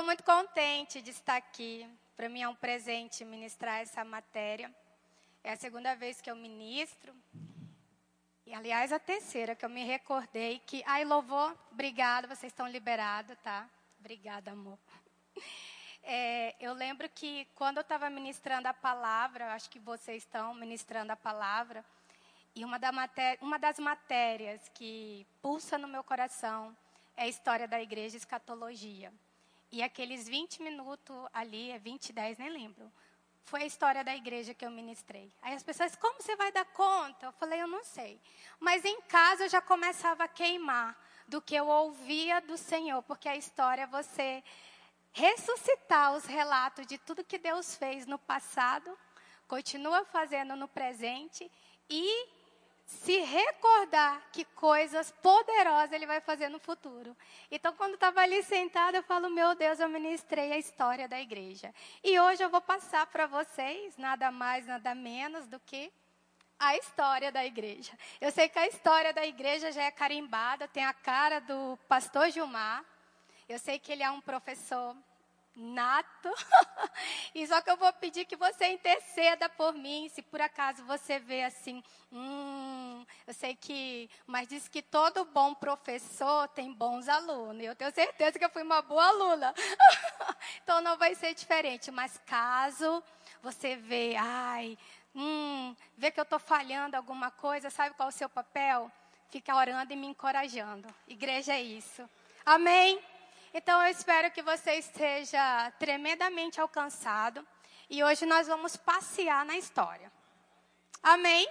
estou muito contente de estar aqui. Para mim é um presente ministrar essa matéria. É a segunda vez que eu ministro. E, aliás, a terceira que eu me recordei que... Ai, louvor, obrigada, vocês estão liberados, tá? Obrigada, amor. Eu lembro que quando eu estava ministrando a palavra, acho que vocês estão ministrando a palavra, e uma das matérias que pulsa no meu coração é a história da igreja e escatologia. E aqueles 20 minutos ali, 20, 10, nem lembro, foi a história da igreja que eu ministrei. Aí as pessoas, como você vai dar conta? Eu falei, eu não sei. Mas em casa eu já começava a queimar do que eu ouvia do Senhor, porque a história é você ressuscitar os relatos de tudo que Deus fez no passado, continua fazendo no presente e se recordar que coisas poderosas Ele vai fazer no futuro. Então, quando estava ali sentada, eu falo, meu Deus, eu ministrei a história da igreja. E hoje eu vou passar para vocês, nada mais, nada menos do que a história da igreja. Eu sei que a história da igreja já é carimbada, tem a cara do pastor Gilmar. Eu sei que ele é um professor nato, e só que eu vou pedir que você interceda por mim, se por acaso você vê assim, eu sei que, mas diz que todo bom professor tem bons alunos, e eu tenho certeza que eu fui uma boa aluna, então não vai ser diferente, mas caso você vê, vê que eu estou falhando alguma coisa, sabe qual é o seu papel? Fica orando e me encorajando, igreja é isso, amém? Então, eu espero que você esteja tremendamente alcançado. E hoje nós vamos passear na história. Amém?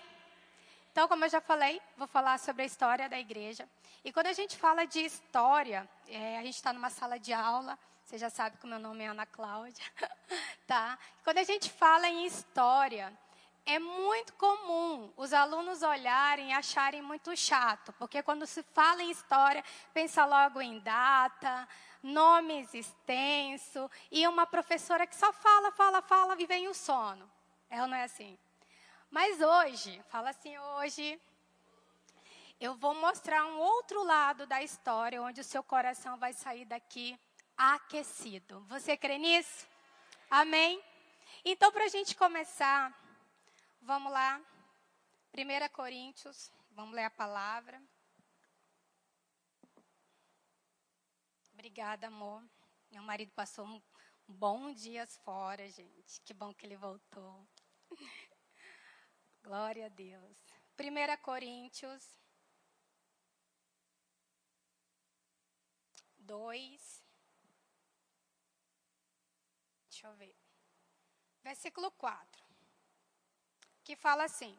Então, como eu já falei, vou falar sobre a história da igreja. E quando a gente fala de história, a gente está numa sala de aula. Você já sabe que o meu nome é Ana Cláudia. Tá? Quando a gente fala em história, é muito comum os alunos olharem e acharem muito chato. Porque quando se fala em história, pensa logo em data, nomes extensos, e uma professora que só fala e vem o sono. É ou não é assim? Mas hoje, hoje eu vou mostrar um outro lado da história, onde o seu coração vai sair daqui aquecido. Você crê nisso? Amém? Então, para a gente começar, vamos lá. 1 Coríntios, vamos ler a palavra. Obrigada, amor. Meu marido passou um bom dia fora, gente. Que bom que ele voltou. Glória a Deus. 1 Coríntios 2. Deixa eu ver. Versículo 4. Que fala assim: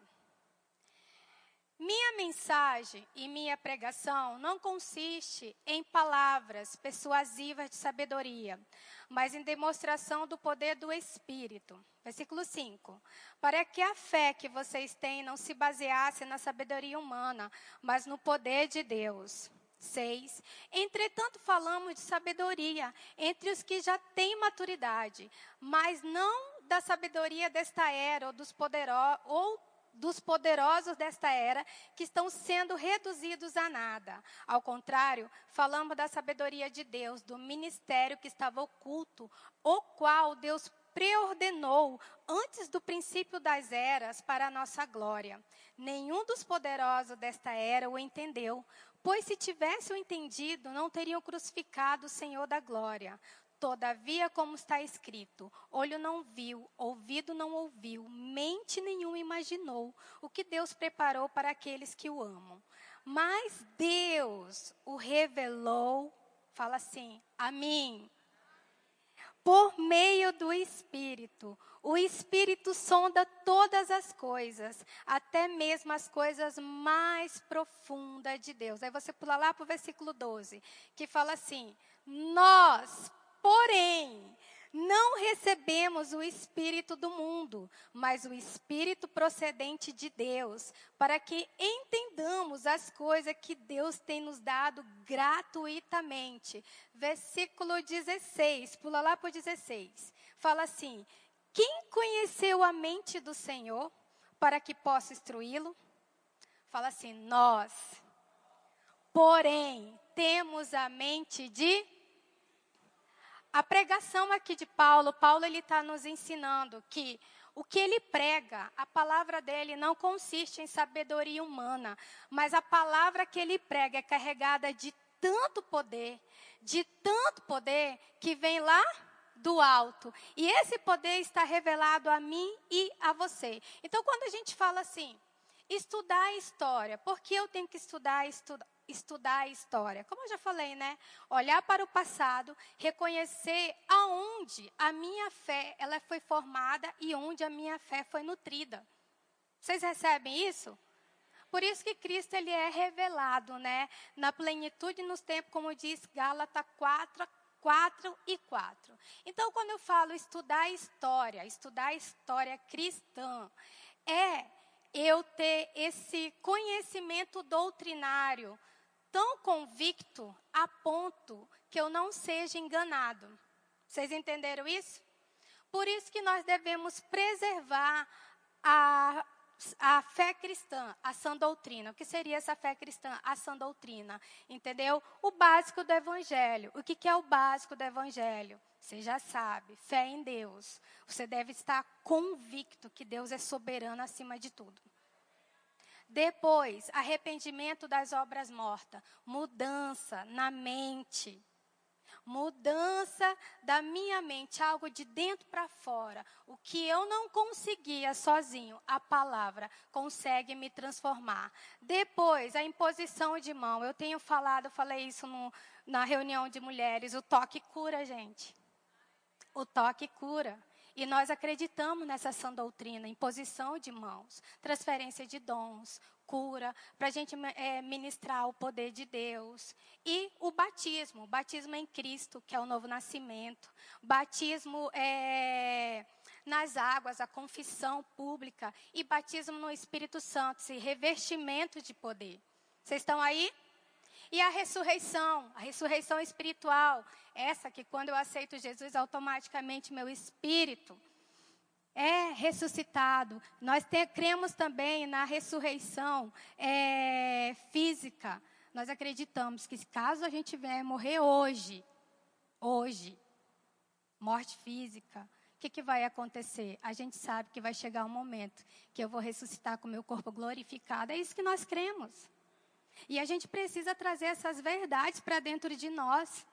minha mensagem e minha pregação não consiste em palavras persuasivas de sabedoria, mas em demonstração do poder do Espírito. Versículo 5. Para que a fé que vocês têm não se baseasse na sabedoria humana, mas no poder de Deus. 6. Entretanto, falamos de sabedoria entre os que já têm maturidade, mas não da sabedoria desta era ou dos poderosos desta era que estão sendo reduzidos a nada. Ao contrário, falamos da sabedoria de Deus, do ministério que estava oculto, o qual Deus preordenou antes do princípio das eras para a nossa glória. Nenhum dos poderosos desta era o entendeu, pois se tivessem o entendido, não teriam crucificado o Senhor da glória. Todavia, como está escrito, olho não viu, ouvido não ouviu, mente nenhuma imaginou o que Deus preparou para aqueles que o amam. Mas Deus o revelou, a mim, por meio do Espírito. O Espírito sonda todas as coisas, até mesmo as coisas mais profundas de Deus. Aí você pula lá para o versículo 12, que fala assim, nós, porém, não recebemos o Espírito do mundo, mas o Espírito procedente de Deus, para que entendamos as coisas que Deus tem nos dado gratuitamente. Versículo 16, pula lá para o 16. Fala assim, quem conheceu a mente do Senhor para que possa instruí-lo? Fala assim, nós, porém, temos a mente de A pregação aqui de Paulo, ele está nos ensinando que o que ele prega, a palavra dele não consiste em sabedoria humana, mas a palavra que ele prega é carregada de tanto poder que vem lá do alto. E esse poder está revelado a mim e a você. Então, quando a gente fala assim, estudar a história, por que eu tenho que estudar a história? Como eu já falei, né? Olhar para o passado, reconhecer aonde a minha fé ela foi formada e onde a minha fé foi nutrida. Vocês recebem isso? Por isso que Cristo ele é revelado, né? Na plenitude nos tempos, como diz Gálatas 4:4. Então, quando eu falo estudar a história cristã, é eu ter esse conhecimento doutrinário tão convicto a ponto que eu não seja enganado. Vocês entenderam isso? Por isso que nós devemos preservar a fé cristã, a sã doutrina. O que seria essa fé cristã? A sã doutrina, entendeu? O básico do evangelho. O que é o básico do evangelho? Você já sabe, fé em Deus. Você deve estar convicto que Deus é soberano acima de tudo. Depois, arrependimento das obras mortas. Mudança na mente. Mudança da minha mente, algo de dentro para fora. O que eu não conseguia sozinho, a palavra consegue me transformar. Depois, a imposição de mão. Eu tenho falado, falei isso na reunião de mulheres, o toque cura, gente. O toque cura. E nós acreditamos nessa sã doutrina, imposição de mãos, transferência de dons, cura, para a gente ministrar o poder de Deus. E o batismo em Cristo, que é o novo nascimento. Batismo nas águas, a confissão pública. E batismo no Espírito Santo, esse revestimento de poder. Vocês estão aí? E a ressurreição espiritual, essa que quando eu aceito Jesus, automaticamente meu espírito é ressuscitado. Nós cremos também na ressurreição física. Nós acreditamos que caso a gente vier morrer hoje, morte física, o que vai acontecer? A gente sabe que vai chegar um momento que eu vou ressuscitar com o meu corpo glorificado. É isso que nós cremos. E a gente precisa trazer essas verdades para dentro de nós.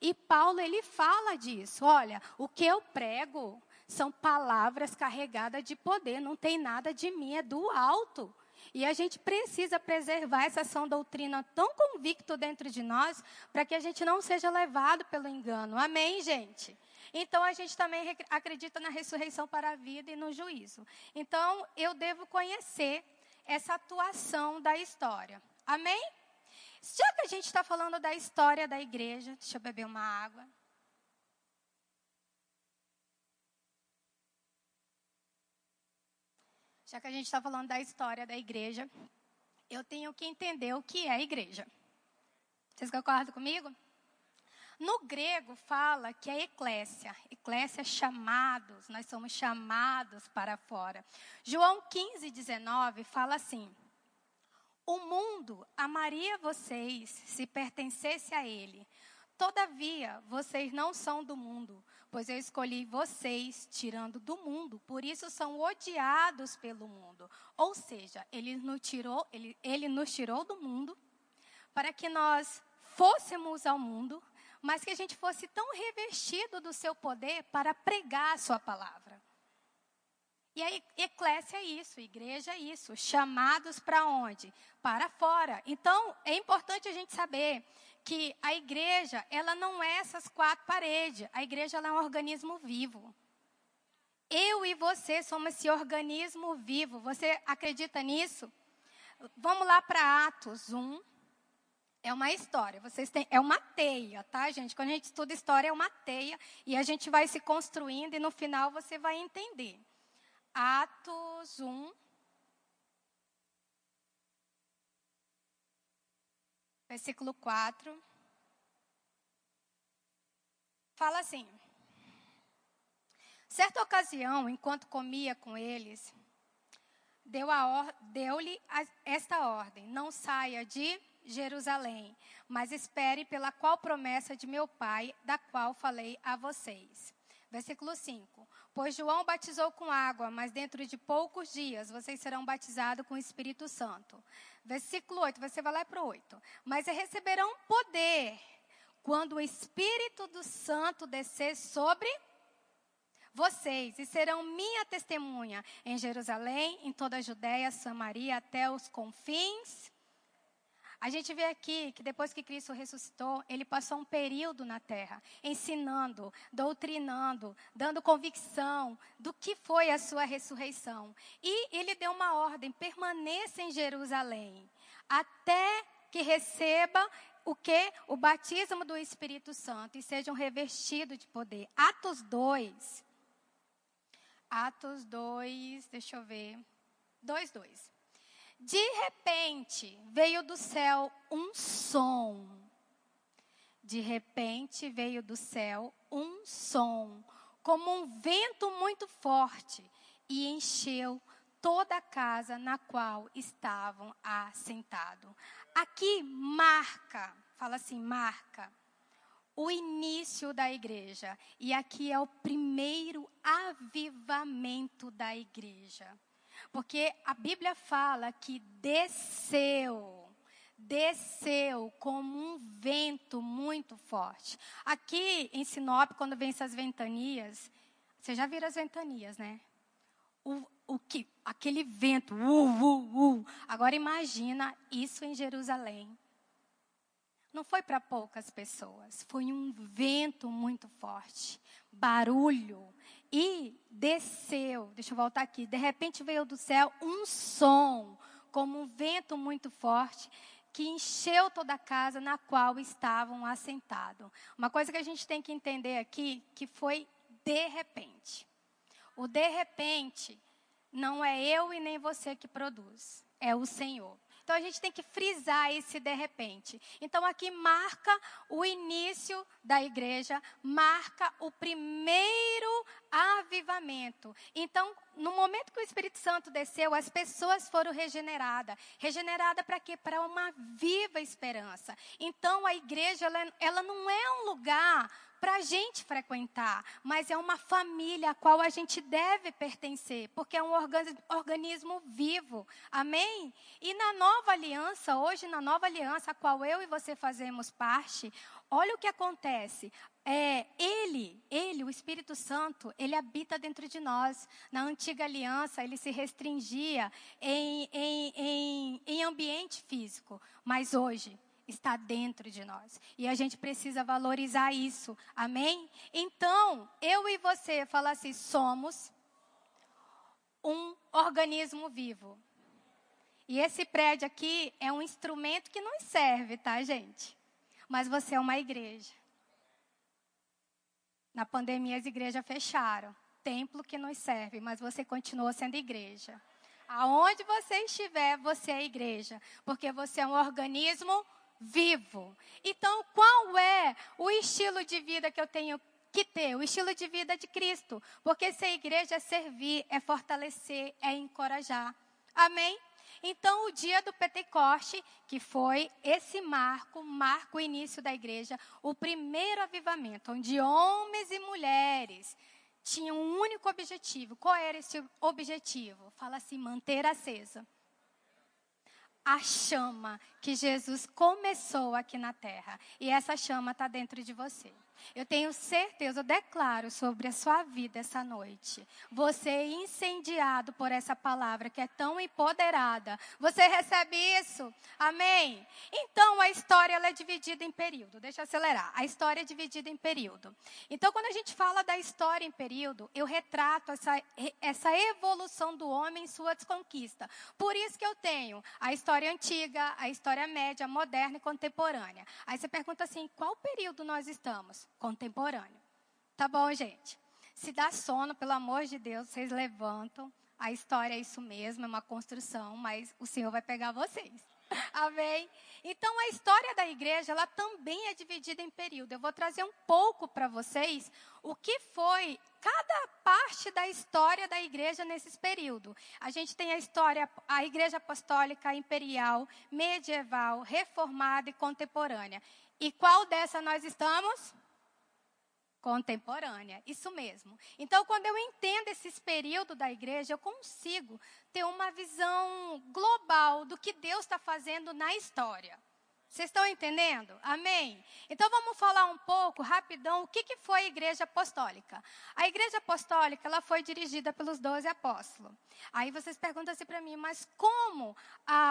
E Paulo, ele fala disso. Olha, o que eu prego são palavras carregadas de poder. Não tem nada de mim, é do alto. E a gente precisa preservar essa sã doutrina tão convicta dentro de nós para que a gente não seja levado pelo engano. Amém, gente? Então, a gente também acredita na ressurreição para a vida e no juízo. Então, eu devo conhecer essa atuação da história. Amém? Já que a gente está falando da história da igreja, deixa eu beber uma água. Já que a gente está falando da história da igreja, eu tenho que entender o que é a igreja. Vocês concordam comigo? No grego fala que é eclésia. Eclésia é chamados, nós somos chamados para fora. João 15:19 fala assim: o mundo amaria vocês se pertencesse a ele. Todavia, vocês não são do mundo, pois eu escolhi vocês tirando do mundo. Por isso são odiados pelo mundo. Ou seja, ele nos tirou do mundo para que nós fôssemos ao mundo, mas que a gente fosse tão revestido do seu poder para pregar a sua palavra. E a eclésia é isso, a igreja é isso, chamados para onde? Para fora. Então, é importante a gente saber que a igreja, ela não é essas quatro paredes. A igreja, ela é um organismo vivo. Eu e você somos esse organismo vivo. Você acredita nisso? Vamos lá para Atos 1. É uma história, é uma teia, tá, gente? Quando a gente estuda história, é uma teia. E a gente vai se construindo e no final você vai entender. Atos 1, versículo 4, fala assim: certa ocasião, enquanto comia com eles, deu-lhe esta ordem: não saia de Jerusalém, mas espere pela qual promessa de meu Pai, da qual falei a vocês. Versículo 5. Pois João batizou com água, mas dentro de poucos dias vocês serão batizados com o Espírito Santo. Versículo 8, você vai lá para o 8. Mas receberão poder quando o Espírito do Santo descer sobre vocês, e serão minha testemunha em Jerusalém, em toda a Judéia, Samaria, até os confins. A gente vê aqui que depois que Cristo ressuscitou, ele passou um período na terra, ensinando, doutrinando, dando convicção do que foi a sua ressurreição. E ele deu uma ordem: permaneça em Jerusalém, até que receba o que? O batismo do Espírito Santo e sejam revestidos de poder. Atos 2. Atos 2, deixa eu ver. 2:2. De repente, veio do céu um som. De repente, veio do céu um som, como um vento muito forte, e encheu toda a casa na qual estavam assentados. Aqui marca, fala assim, marca o início da igreja. E aqui é o primeiro avivamento da igreja. Porque a Bíblia fala que desceu como um vento muito forte. Aqui em Sinop, quando vem essas ventanias, você já viram as ventanias, né? Aquele vento, Agora imagina isso em Jerusalém. Não foi para poucas pessoas, foi um vento muito forte, barulho, e desceu, deixa eu voltar aqui, de repente veio do céu um som, como um vento muito forte, que encheu toda a casa na qual estavam assentados. Uma coisa que a gente tem que entender aqui, que foi de repente. O de repente não é eu e nem você que produz, é o Senhor. Então, a gente tem que frisar esse de repente. Então, aqui marca o início da igreja, marca o primeiro avivamento. Então, no momento que o Espírito Santo desceu, as pessoas foram regeneradas. Regenerada para quê? Para uma viva esperança. Então, a igreja, ela não é um lugar para a gente frequentar, mas é uma família a qual a gente deve pertencer, porque é um organismo vivo, amém? E na nova aliança, hoje na nova aliança a qual eu e você fazemos parte, olha o que acontece, ele, o Espírito Santo, ele habita dentro de nós. Na antiga aliança, ele se restringia em ambiente físico, mas hoje está dentro de nós. E a gente precisa valorizar isso. Amém? Então, eu e você, fala assim, somos um organismo vivo. E esse prédio aqui é um instrumento que nos serve, tá, gente? Mas você é uma igreja. Na pandemia, as igrejas fecharam. Templo que nos serve, mas você continua sendo igreja. Aonde você estiver, você é igreja. Porque você é um organismo vivo. Então, qual é o estilo de vida que eu tenho que ter? O estilo de vida de Cristo. Porque ser igreja é servir, é fortalecer, é encorajar. Amém? Então, o dia do Pentecoste, que foi esse marco, marca o início da igreja, o primeiro avivamento, onde homens e mulheres tinham um único objetivo. Qual era esse objetivo? Fala assim, manter acesa a chama que Jesus começou aqui na terra. E essa chama está dentro de você. Eu tenho certeza, eu declaro sobre a sua vida essa noite. Você é incendiado por essa palavra que é tão empoderada. Você recebe isso? Amém? Então, a história ela é dividida em período. Deixa eu acelerar. A história é dividida em período. Então, quando a gente fala da história em período, eu retrato essa evolução do homem em sua desconquista. Por isso que eu tenho a história antiga, a história média, moderna e contemporânea. Aí você pergunta assim, qual período nós estamos? Contemporâneo. Tá bom, gente? Se dá sono, pelo amor de Deus, vocês levantam. A história é isso mesmo, é uma construção, mas o Senhor vai pegar vocês. Amém? Então, a história da igreja, ela também é dividida em período. Eu vou trazer um pouco para vocês o que foi cada parte da história da igreja nesses períodos. A gente tem a história, a igreja apostólica, imperial, medieval, reformada e contemporânea. E qual dessa nós estamos? Contemporânea, isso mesmo. Então, quando eu entendo esses períodos da igreja, eu consigo ter uma visão global do que Deus está fazendo na história. Vocês estão entendendo? Amém? Então, vamos falar um pouco, rapidão, o que foi a igreja apostólica. A igreja apostólica, ela foi dirigida pelos 12 apóstolos. Aí vocês perguntam assim para mim, mas como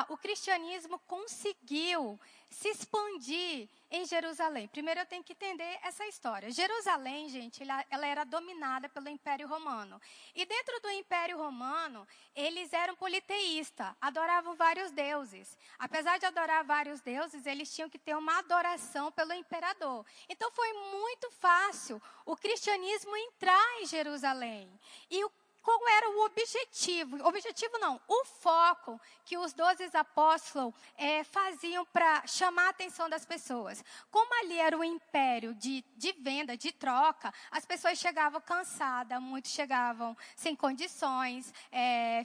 o cristianismo conseguiu se expandir em Jerusalém? Primeiro, eu tenho que entender essa história. Jerusalém, gente, ela era dominada pelo Império Romano. E dentro do Império Romano, eles eram politeístas, adoravam vários deuses. Apesar de adorar vários deuses, eles tinham que ter uma adoração pelo imperador. Então, foi muito fácil o cristianismo entrar em Jerusalém. E qual era o objetivo? Objetivo não, o foco que os 12 apóstolos faziam para chamar a atenção das pessoas. Como ali era o império de venda, de troca, as pessoas chegavam cansadas, muitos chegavam sem condições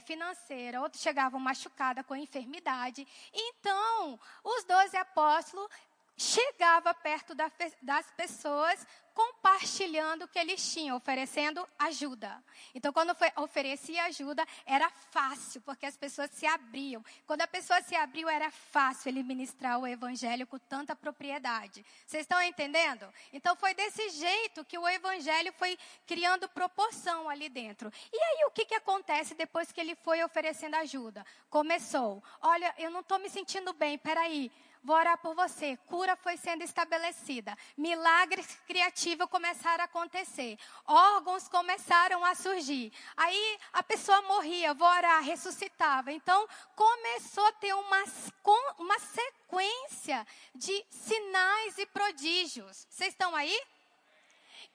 financeiras, outros chegavam machucadas com enfermidade. Então, os 12 apóstolos chegavam perto das pessoas, compartilhando o que eles tinham, oferecendo ajuda. Então, quando oferecia ajuda, era fácil, porque as pessoas se abriam. Quando a pessoa se abriu, era fácil ele ministrar o evangelho com tanta propriedade. Vocês estão entendendo? Então, foi desse jeito que o evangelho foi criando proporção ali dentro. E aí, o que acontece depois que ele foi oferecendo ajuda? Começou, olha, eu não estou me sentindo bem, peraí, vou orar por você. Cura foi sendo estabelecida. Milagres criativos começaram a acontecer. Órgãos começaram a surgir. Aí a pessoa morria, vou orar, ressuscitava. Então começou a ter uma sequência de sinais e prodígios. Vocês estão aí?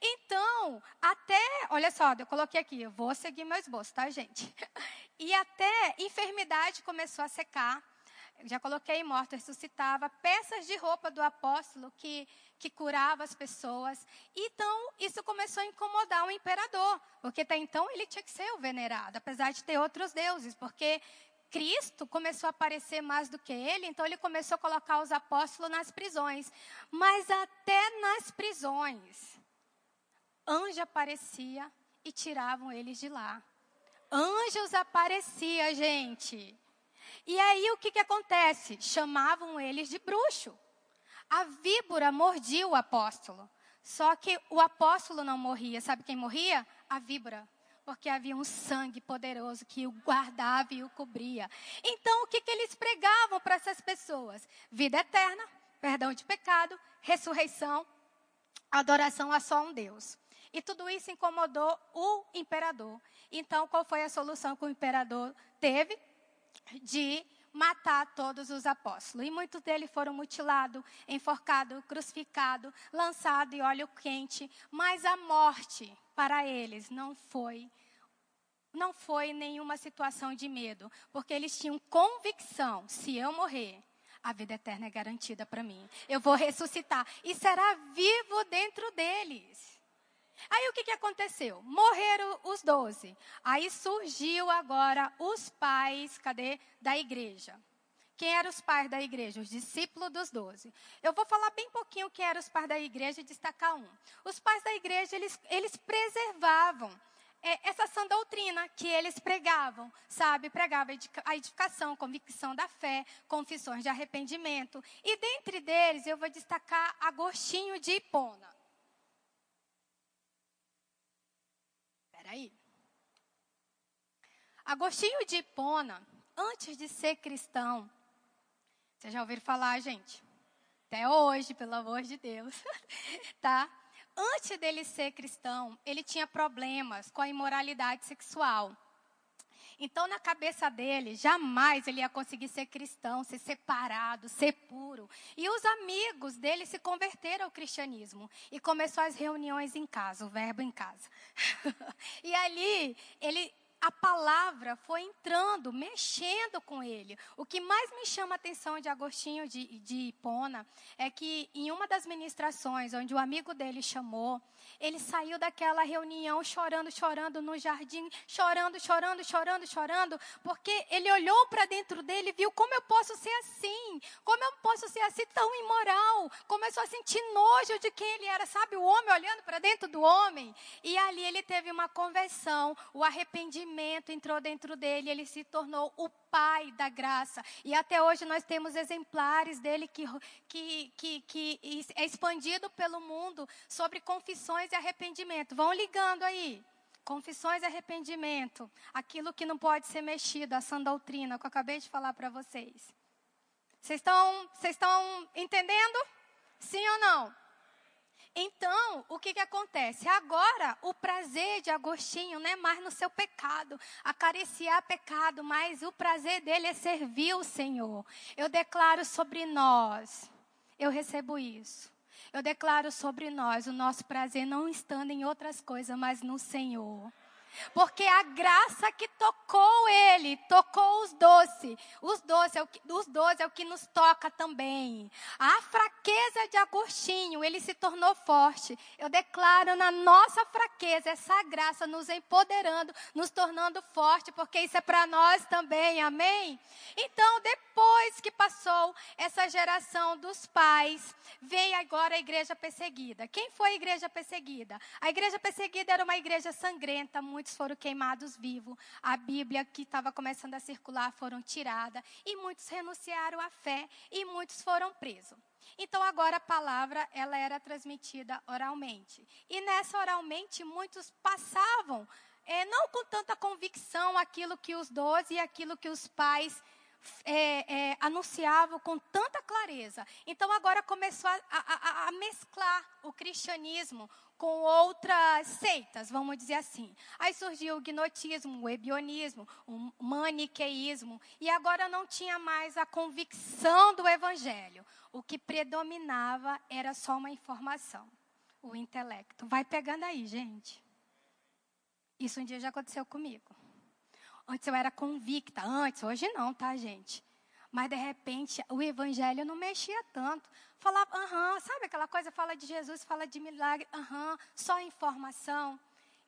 Então, até, olha só, eu coloquei aqui, eu vou seguir meu esboço, tá, gente? E até enfermidade começou a secar. Já coloquei, morto ressuscitava, peças de roupa do apóstolo que curava as pessoas. Então, isso começou a incomodar o imperador, porque até então ele tinha que ser o venerado, apesar de ter outros deuses, porque Cristo começou a aparecer mais do que ele, então ele começou a colocar os apóstolos nas prisões. Mas até nas prisões, anjo aparecia e tiravam eles de lá. Anjos aparecia, gente. E aí, o que acontece? Chamavam eles de bruxo. A víbora mordia o apóstolo. Só que o apóstolo não morria. Sabe quem morria? A víbora. Porque havia um sangue poderoso que o guardava e o cobria. Então, o que eles pregavam para essas pessoas? Vida eterna, perdão de pecado, ressurreição, adoração a só um Deus. E tudo isso incomodou o imperador. Então, qual foi a solução que o imperador teve? De matar todos os apóstolos. E muitos deles foram mutilados, enforcados, crucificados, lançados em óleo quente. Mas a morte para eles não foi nenhuma situação de medo. Porque eles tinham convicção, se eu morrer, a vida eterna é garantida para mim. Eu vou ressuscitar e será vivo dentro deles. Aí o que aconteceu? Morreram os 12. Aí surgiu agora os pais, da igreja. Quem eram os pais da igreja? Os discípulos dos 12. Eu vou falar bem pouquinho quem eram os pais da igreja e destacar um. Os pais da igreja, eles preservavam essa sã doutrina que eles pregavam, sabe? Pregavam a edificação, convicção da fé, confissões de arrependimento. E dentre deles, eu vou destacar Agostinho de Hipona. Aí. Agostinho de Hipona, antes de ser cristão, vocês já ouviram falar, gente? Até hoje, pelo amor de Deus, tá? Antes dele ser cristão, ele tinha problemas com a imoralidade sexual. Então, na cabeça dele, jamais ele ia conseguir ser cristão, ser separado, ser puro. E os amigos dele se converteram ao cristianismo. E começou as reuniões em casa, o verbo em casa. E ali, ele a palavra foi entrando, mexendo com ele. O que mais me chama a atenção de Agostinho de Hipona é que em uma das ministrações, onde o amigo dele chamou, ele saiu daquela reunião chorando no jardim, chorando, porque ele olhou para dentro dele e viu como eu posso ser assim, tão imoral, começou a sentir nojo de quem ele era, sabe, o homem olhando para dentro do homem, e ali ele teve uma conversão, o arrependimento entrou dentro dele, ele se tornou o pai da graça, e até hoje nós temos exemplares dele que é expandido pelo mundo sobre confissões e arrependimento. Vão ligando aí, confissões e arrependimento, aquilo que não pode ser mexido, a sã doutrina que eu acabei de falar para vocês. Vocês estão entendendo? Sim ou não? Então, o que acontece? Agora, o prazer de Agostinho não é mais no seu pecado, acariciar pecado, mas o prazer dele é servir o Senhor. Eu declaro sobre nós, eu recebo isso. Eu declaro sobre nós, o nosso prazer não estando em outras coisas, mas no Senhor. Porque a graça que tocou ele, tocou os doze. Os doze é o que nos toca também. A fraqueza de Agostinho, ele se tornou forte. Eu declaro na nossa fraqueza essa graça nos empoderando, nos tornando forte, porque isso é para nós também, amém? Então, depois que passou essa geração dos pais, veio agora a igreja perseguida. Quem foi a igreja perseguida? A igreja perseguida era uma igreja sangrenta, muito. Muitos foram queimados vivos. A Bíblia que estava começando a circular foram tirada. E muitos renunciaram à fé. E muitos foram presos. Então agora a palavra, ela era transmitida oralmente. E nessa oralmente muitos passavam, não com tanta convicção, aquilo que os doze e aquilo que os pais anunciavam com tanta clareza. Então agora começou a mesclar o cristianismo com outras seitas, vamos dizer assim. Aí surgiu o gnotismo, o ebionismo, o maniqueísmo, e agora não tinha mais a convicção do evangelho. O que predominava era só uma informação, o intelecto. Vai pegando aí, gente. Isso um dia já aconteceu comigo. Antes eu era convicta, hoje não, tá, gente? Mas, de repente, o evangelho não mexia tanto. Falava, sabe aquela coisa? Fala de Jesus, fala de milagre, só informação.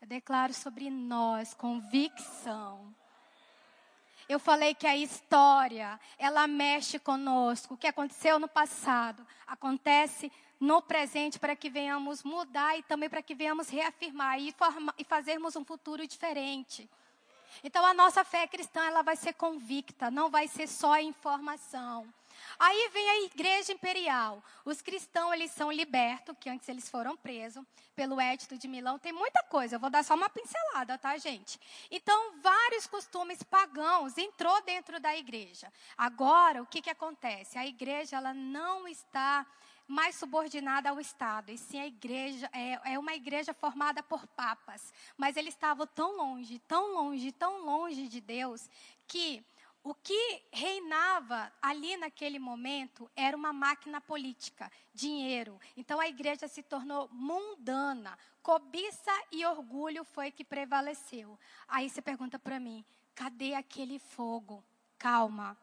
Eu declaro sobre nós convicção. Eu falei que a história, ela mexe conosco. O que aconteceu no passado, acontece no presente para que venhamos mudar e também para que venhamos reafirmar e fazermos um futuro diferente. Então, a nossa fé cristã, ela vai ser convicta, não vai ser só informação. Aí vem a igreja imperial. Os cristãos, eles são libertos, que antes eles foram presos pelo Edito de Milão. Tem muita coisa, eu vou dar só uma pincelada, tá, gente? Então, vários costumes pagãos entrou dentro da igreja. Agora, o que acontece? A igreja, ela não está mais subordinada ao Estado, e sim a igreja, é uma igreja formada por papas, mas eles estavam tão longe de Deus, que o que reinava ali naquele momento era uma máquina política, dinheiro. Então a igreja se tornou mundana, cobiça e orgulho foi que prevaleceu. Aí você pergunta para mim, cadê aquele fogo? Calma.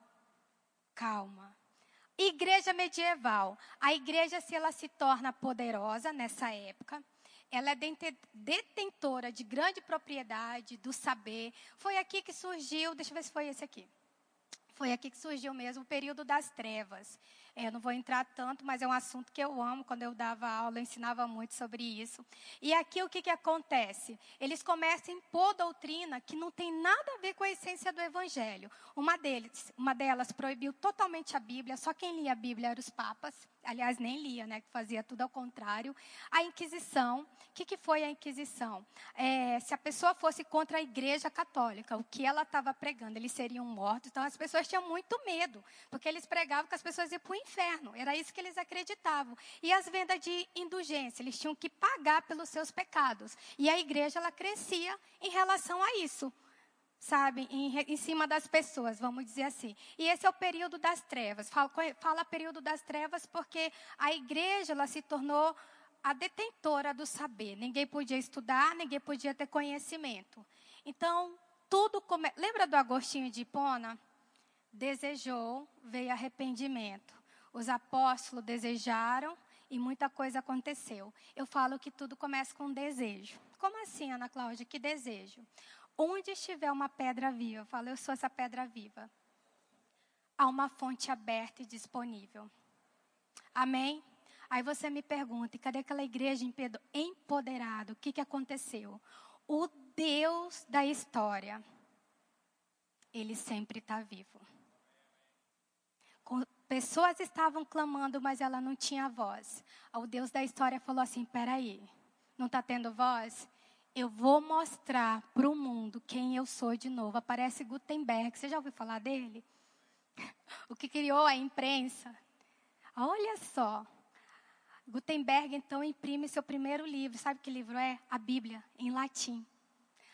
Igreja medieval, a igreja se ela se torna poderosa nessa época, ela é detentora de grande propriedade, do saber. Foi aqui que surgiu, deixa eu ver se foi esse aqui. Foi aqui que surgiu mesmo o período das trevas. Eu não vou entrar tanto, mas é um assunto que eu amo. Quando eu dava aula, eu ensinava muito sobre isso. E aqui o que acontece? Eles começam a impor doutrina que não tem nada a ver com a essência do evangelho. Uma delas proibiu totalmente a Bíblia. Só quem lia a Bíblia eram os papas. Aliás, nem lia, né? Que fazia tudo ao contrário. A Inquisição. O que foi a Inquisição? Se a pessoa fosse contra a Igreja Católica, o que ela estava pregando, eles seriam mortos. Então, as pessoas tinham muito medo, porque eles pregavam que as pessoas iam para o inferno. Era isso que eles acreditavam. E as vendas de indulgência, eles tinham que pagar pelos seus pecados. E a igreja, ela crescia em relação a isso, sabe? Em cima das pessoas, vamos dizer assim. E esse é o período das trevas. Fala período das trevas porque a igreja, ela se tornou a detentora do saber. Ninguém podia estudar, ninguém podia ter conhecimento. Então, tudo come... Lembra do Agostinho de Hipona? Desejou, veio arrependimento. Os apóstolos desejaram e muita coisa aconteceu. Eu falo que tudo começa com um desejo. Como assim, Ana Cláudia? Que desejo? Onde estiver uma pedra viva, eu falo, eu sou essa pedra viva. Há uma fonte aberta e disponível. Amém? Aí você me pergunta, e cadê aquela igreja empoderada? O que, que aconteceu? O Deus da história, Ele sempre está vivo. Pessoas estavam clamando, mas ela não tinha voz. O Deus da história falou assim, peraí, não está tendo voz? Eu vou mostrar para o mundo quem eu sou de novo. Aparece Gutenberg, você já ouviu falar dele? O que criou a imprensa? Olha só. Gutenberg, então, imprime seu primeiro livro. Sabe que livro é? A Bíblia, em latim.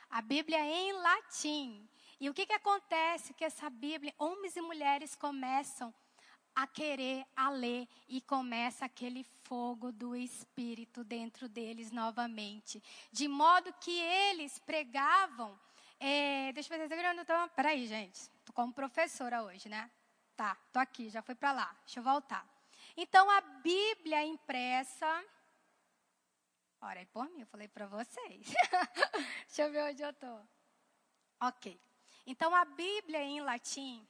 A Bíblia em latim. E o que, que acontece? Que essa Bíblia, homens e mulheres começam a querer, a ler, e começa aquele fogo do Espírito dentro deles novamente. De modo que eles pregavam... deixa eu ver se eu estou... Peraí, gente. Estou como professora hoje, né? Tá, estou aqui, já fui para lá. Deixa eu voltar. Então, a Bíblia impressa... Ora, é por mim, eu falei para vocês. Deixa eu ver onde eu estou. Ok. Então, a Bíblia em latim...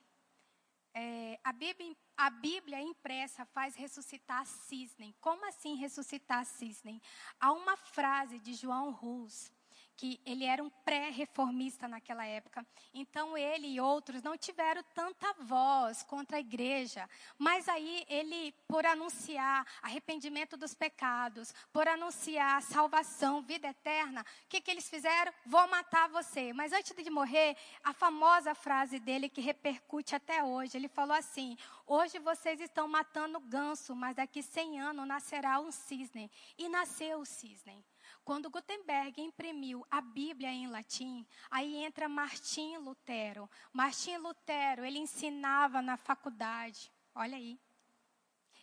a Bíblia impressa faz ressuscitar cisne. Como assim ressuscitar cisne? Há uma frase de João Hus, que ele era um pré-reformista naquela época. Então ele e outros não tiveram tanta voz contra a igreja. Mas aí ele, por anunciar arrependimento dos pecados, por anunciar salvação, vida eterna, o que, que eles fizeram? Vou matar você. Mas antes de morrer, a famosa frase dele que repercute até hoje. Ele falou assim, hoje vocês estão matando ganso, mas daqui 100 anos nascerá um cisne. E nasceu o cisne. Quando Gutenberg imprimiu a Bíblia em latim, aí entra Martinho Lutero. Martinho Lutero, ele ensinava na faculdade, olha aí.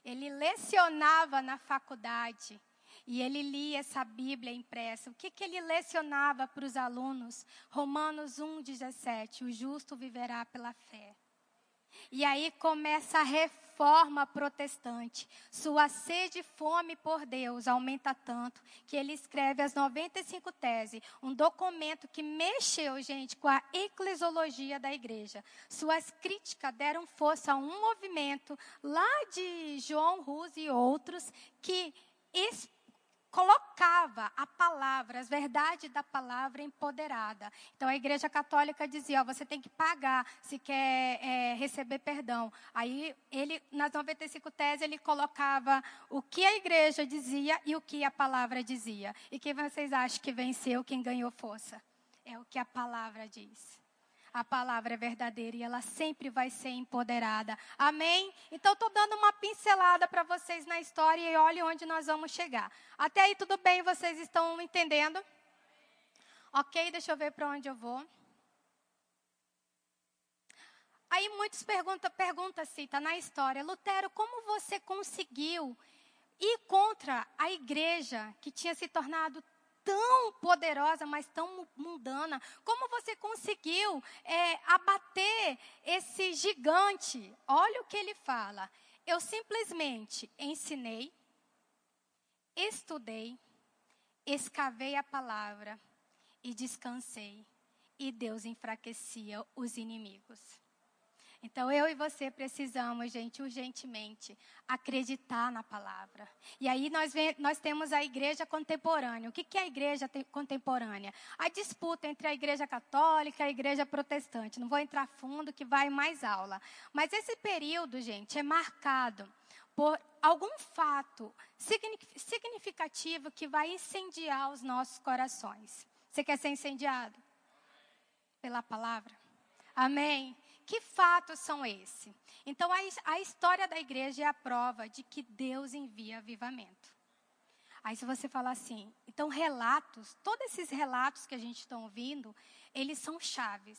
Ele lecionava na faculdade e ele lia essa Bíblia impressa. O que, que ele lecionava para os alunos? Romanos 1,17, o justo viverá pela fé. E aí começa a reforma protestante. Sua sede e fome por Deus aumenta tanto que ele escreve as 95 teses, um documento que mexeu, gente, com a eclesiologia da igreja. Suas críticas deram força a um movimento lá de João Hus e outros que colocava a palavra, as verdades da palavra empoderada. Então, a igreja católica dizia, ó, você tem que pagar se quer receber perdão. Aí, ele, nas 95 teses, ele colocava o que a igreja dizia e o que a palavra dizia. E quem vocês acham que venceu, quem ganhou força? É o que a palavra diz. A palavra é verdadeira e ela sempre vai ser empoderada. Amém? Então, estou dando uma pincelada para vocês na história e olhe onde nós vamos chegar. Até aí, tudo bem? Vocês estão entendendo? Ok, deixa eu ver para onde eu vou. Aí, muitos perguntam assim, está na história. Lutero, como você conseguiu ir contra a igreja que tinha se tornado tão poderosa, mas tão mundana? Como você conseguiu abater esse gigante? Olha o que ele fala. Eu simplesmente ensinei, estudei, escavei a palavra e descansei. E Deus enfraquecia os inimigos. Então, eu e você precisamos, gente, urgentemente, acreditar na palavra. E aí, nós temos a igreja contemporânea. O que, que é a igreja contemporânea? A disputa entre a igreja católica e a igreja protestante. Não vou entrar fundo, que vai mais aula. Mas esse período, gente, é marcado por algum fato significativo que vai incendiar os nossos corações. Você quer ser incendiado? Pela palavra? Amém? Que fatos são esses? Então, a história da igreja é a prova de que Deus envia avivamento. Aí, se você falar assim, então relatos, todos esses relatos que a gente está ouvindo, eles são chaves,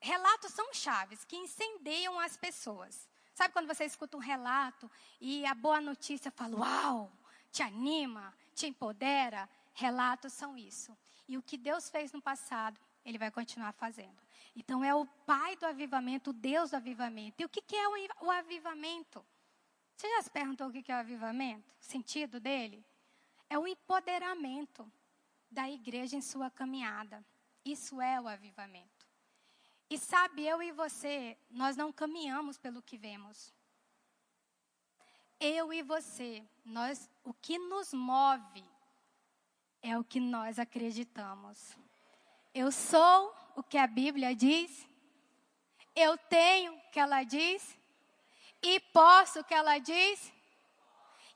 relatos são chaves que incendiam as pessoas. Sabe quando você escuta um relato e a boa notícia fala, uau, te anima, te empodera? Relatos são isso. E o que Deus fez no passado, ele vai continuar fazendo. Então, é o Pai do avivamento, o Deus do avivamento. E o que é o avivamento? Você já se perguntou o que é o avivamento? O sentido dele? É o empoderamento da igreja em sua caminhada. Isso é o avivamento. E sabe, eu e você, nós não caminhamos pelo que vemos. Eu e você, nós, o que nos move é o que nós acreditamos. Eu sou o que a Bíblia diz, eu tenho o que ela diz e posso o que ela diz.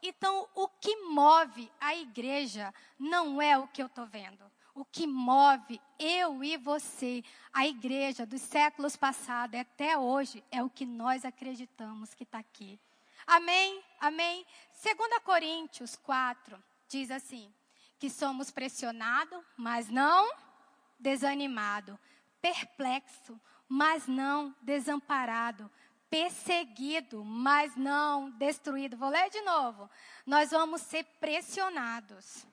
Então, o que move a igreja não é o que eu estou vendo. O que move eu e você, a igreja dos séculos passados até hoje, é o que nós acreditamos que está aqui. Amém? Amém? 2 Coríntios 4 diz assim, que somos pressionados, mas não desanimados, perplexos, mas não desamparados, perseguido, mas não destruído. Vou ler de novo. Nós vamos ser pressionados,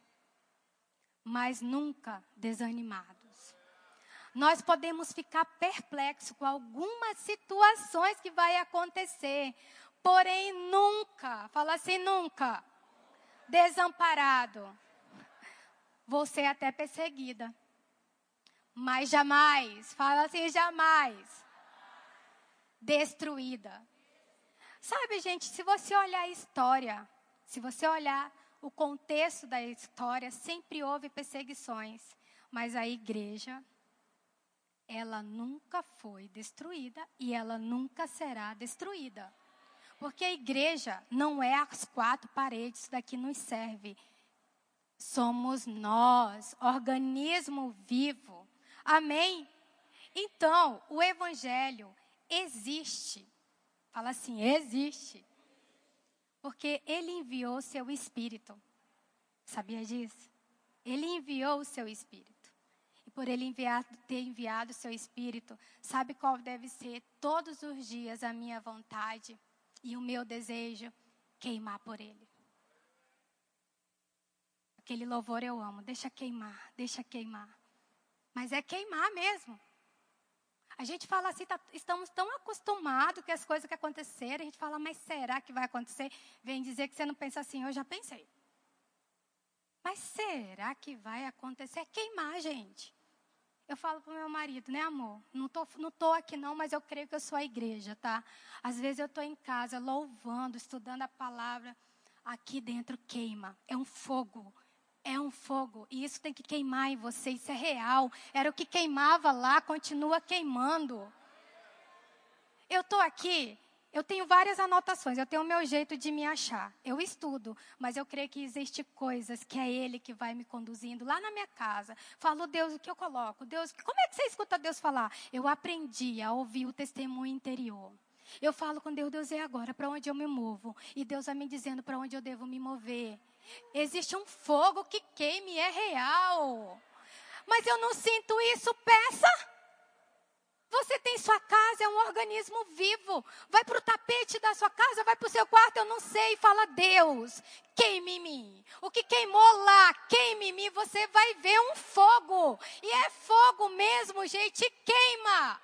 mas nunca desanimados. Nós podemos ficar perplexos com algumas situações que vai acontecer, porém nunca, fala assim, nunca, desamparado. Vou ser até perseguida, mas jamais, fala assim, jamais destruída. Sabe, gente, se você olhar a história, se você olhar o contexto da história, sempre houve perseguições, mas a igreja, ela nunca foi destruída e ela nunca será destruída. Porque a igreja não é as quatro paredes, isso daqui nos serve. Somos nós, organismo vivo. Amém? Então, o evangelho existe, fala assim, existe, porque ele enviou o seu Espírito, sabia disso? Ele enviou o seu Espírito, e por ele ter enviado o seu Espírito, sabe qual deve ser todos os dias a minha vontade e o meu desejo? Queimar por ele. Aquele louvor eu amo, deixa queimar, mas é queimar mesmo. A gente fala assim, estamos tão acostumados com as coisas que aconteceram, a gente fala, mas será que vai acontecer? Vem dizer que você não pensa assim, eu já pensei. Mas será que vai acontecer? É queimar, gente. Eu falo pro meu marido, né, amor? Não tô aqui não, mas eu creio que eu sou a igreja, tá? Às vezes eu tô em casa louvando, estudando a palavra, aqui dentro queima, é um fogo. É um fogo, e isso tem que queimar em você, isso é real. Era o que queimava lá, continua queimando. Eu estou aqui, eu tenho várias anotações, eu tenho o meu jeito de me achar. Eu estudo, mas eu creio que existem coisas que é Ele que vai me conduzindo lá na minha casa. Falo, Deus, o que eu coloco? Deus, como é que você escuta Deus falar? Eu aprendi a ouvir o testemunho interior. Eu falo com Deus, Deus, é agora, para onde eu me movo? E Deus vai me dizendo para onde eu devo me mover. Existe um fogo que queima e é real. Mas eu não sinto isso, peça. Você tem sua casa, é um organismo vivo. Vai para o tapete da sua casa, vai para o seu quarto, eu não sei. Fala, Deus, queime em mim. O que queimou lá, queime em mim. Você vai ver um fogo. E é fogo mesmo, gente, queima.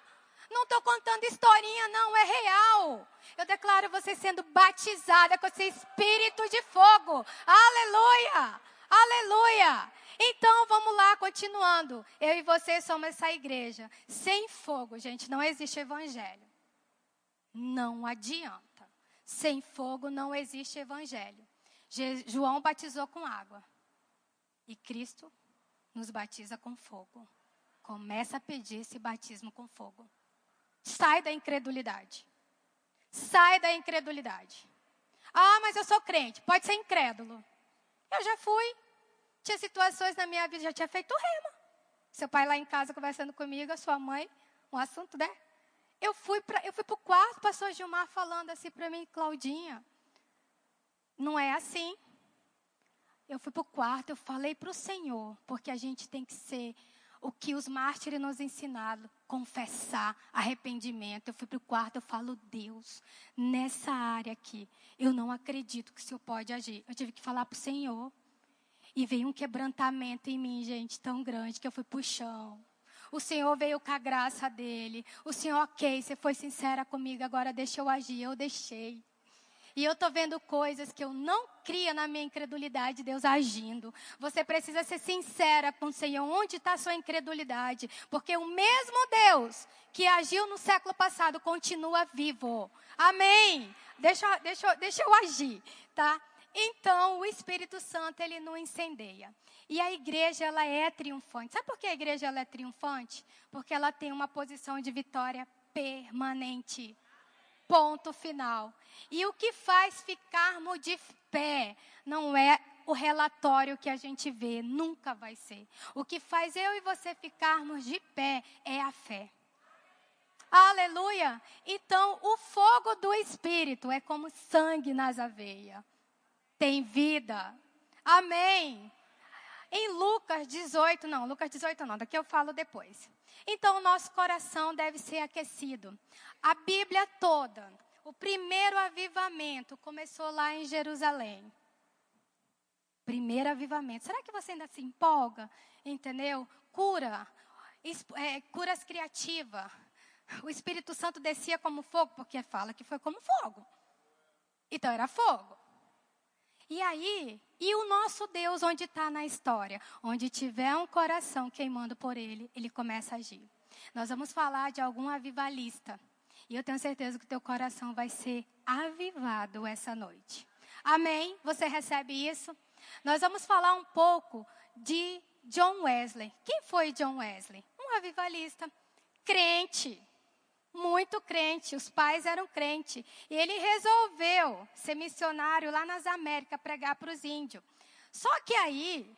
Não estou contando historinha, não, é real. Eu declaro você sendo batizada com esse espírito de fogo. Aleluia! Aleluia! Então, vamos lá, continuando. Eu e você somos essa igreja. Sem fogo, gente, não existe evangelho. Não adianta. Sem fogo não existe evangelho. João batizou com água. E Cristo nos batiza com fogo. Começa a pedir esse batismo com fogo. Sai da incredulidade. Sai da incredulidade. Ah, mas eu sou crente. Pode ser incrédulo. Eu já fui. Tinha situações na minha vida, já tinha feito rema. Seu pai lá em casa conversando comigo, a sua mãe, um assunto, né? Eu fui pro quarto, o pastor Gilmar falando assim para mim, Claudinha, não é assim. Eu fui pro quarto, eu falei pro Senhor, porque a gente tem que ser o que os mártires nos ensinaram, confessar, arrependimento. Eu fui para o quarto, eu falo, Deus, nessa área aqui, eu não acredito que o Senhor pode agir. Eu tive que falar para o Senhor. E veio um quebrantamento em mim, gente, tão grande, que eu fui para o chão. O Senhor veio com a graça dele. O Senhor, ok, você foi sincera comigo, agora deixa eu agir. Eu deixei. E eu estou vendo coisas que eu não cria na minha incredulidade, Deus agindo. Você precisa ser sincera com o Senhor. Onde está a sua incredulidade? Porque o mesmo Deus que agiu no século passado continua vivo. Amém? Deixa eu agir, tá? Então, o Espírito Santo, ele não incendeia. E a igreja, ela é triunfante. Sabe por que a igreja ela é triunfante? Porque ela tem uma posição de vitória permanente. Ponto final. E o que faz ficarmos de pé não é o relatório que a gente vê, nunca vai ser. O que faz eu e você ficarmos de pé é a fé. Aleluia! Então, o fogo do Espírito é como sangue nas aveias. Tem vida. Amém! Em Lucas 18 não, daqui eu falo depois. Então, o nosso coração deve ser aquecido. A Bíblia toda, o primeiro avivamento começou lá em Jerusalém. Primeiro avivamento. Será que você ainda se empolga? Entendeu? Cura, curas criativas. O Espírito Santo descia como fogo, porque fala que foi como fogo. Então, era fogo. E aí, e o nosso Deus onde está na história? Onde tiver um coração queimando por ele, ele começa a agir. Nós vamos falar de algum avivalista. E eu tenho certeza que o teu coração vai ser avivado essa noite. Amém? Você recebe isso? Nós vamos falar um pouco de John Wesley. Quem foi John Wesley? Um avivalista, crente. Muito crente, os pais eram crentes. E ele resolveu ser missionário lá nas Américas, pregar para os índios. Só que aí,